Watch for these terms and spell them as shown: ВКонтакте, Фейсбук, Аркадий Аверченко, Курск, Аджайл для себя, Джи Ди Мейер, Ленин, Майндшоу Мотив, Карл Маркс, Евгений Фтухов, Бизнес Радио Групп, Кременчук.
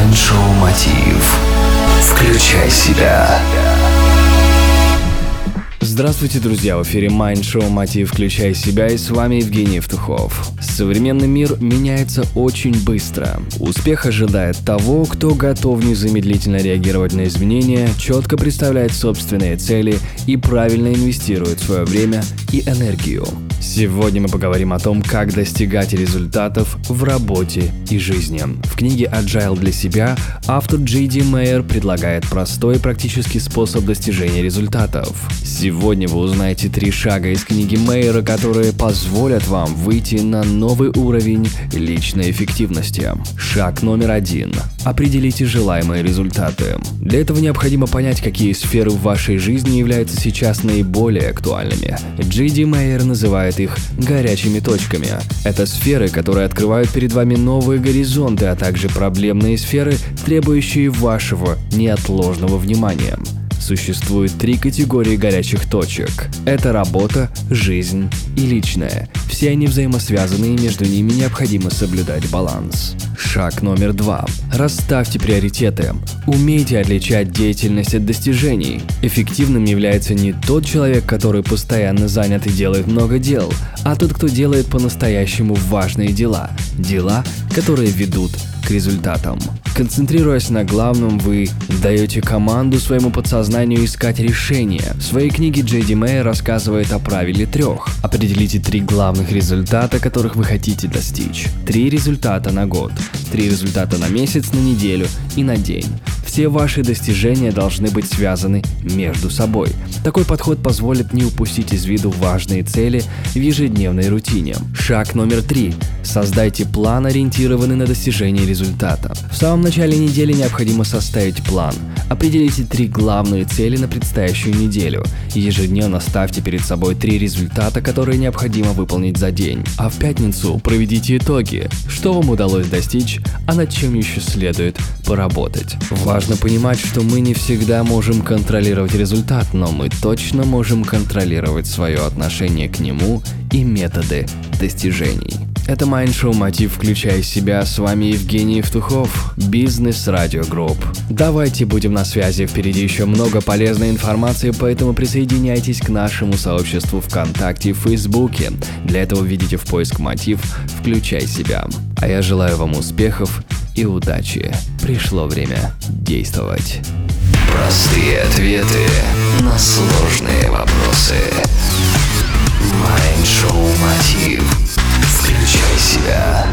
Майндшоу Мотив. Включай себя. Здравствуйте, друзья! В эфире Майндшоу Мотив «Включай себя» и с вами Евгений Фтухов. Современный мир меняется очень быстро. Успех ожидает того, кто готов незамедлительно реагировать на изменения, четко представляет собственные цели и правильно инвестирует свое время и энергию. Сегодня мы поговорим о том, как достигать результатов в работе и жизни. В книге «Аджайл для себя» автор Джи Ди Мейер предлагает простой и практический способ достижения результатов. Сегодня вы узнаете 3 шага из книги Мейера, которые позволят вам выйти на новый уровень личной эффективности. Шаг номер 1. Определите желаемые результаты. Для этого необходимо понять, какие сферы в вашей жизни являются сейчас наиболее актуальными. Джи Ди Мейер называет их горячими точками. Это сферы, которые открывают перед вами новые горизонты, а также проблемные сферы, требующие вашего неотложного внимания. Существует 3 категории горячих точек. Это работа, жизнь и личное. Все они взаимосвязаны, и между ними необходимо соблюдать баланс. Шаг номер 2. Расставьте приоритеты. Умейте отличать деятельность от достижений. Эффективным является не тот человек, который постоянно занят и делает много дел, а тот, кто делает по-настоящему важные дела. Дела, которые ведут к результатам. Концентрируясь на главном, вы даете команду своему подсознанию искать решения. В своей книге Джи Ди Мейер рассказывает о правиле 3. Определите 3 главных результата, которых вы хотите достичь. 3 результата на год, 3 результата на месяц, на неделю и на день. Все ваши достижения должны быть связаны между собой. Такой подход позволит не упустить из виду важные цели в ежедневной рутине. Шаг номер 3. Создайте план, ориентированный на достижение результата. В самом начале недели необходимо составить план. Определите 3 главные цели на предстоящую неделю. Ежедневно ставьте перед собой 3 результата, которые необходимо выполнить за день. А в пятницу проведите итоги. Что вам удалось достичь, а над чем еще следует поработать. Важно понимать, что мы не всегда можем контролировать результат, но мы точно можем контролировать свое отношение к нему и методы достижений. Это Майндшоу Мотив «Включай себя». С вами Евгений Фтухов, Бизнес Радио Групп. Давайте будем на связи. Впереди еще много полезной информации, поэтому присоединяйтесь к нашему сообществу ВКонтакте и Фейсбуке. Для этого введите в поиск «Мотив «Включай себя». А я желаю вам успехов и удачи. Пришло время действовать. Простые ответы на сложные вопросы. Майндшоу Мотив. Включай себя.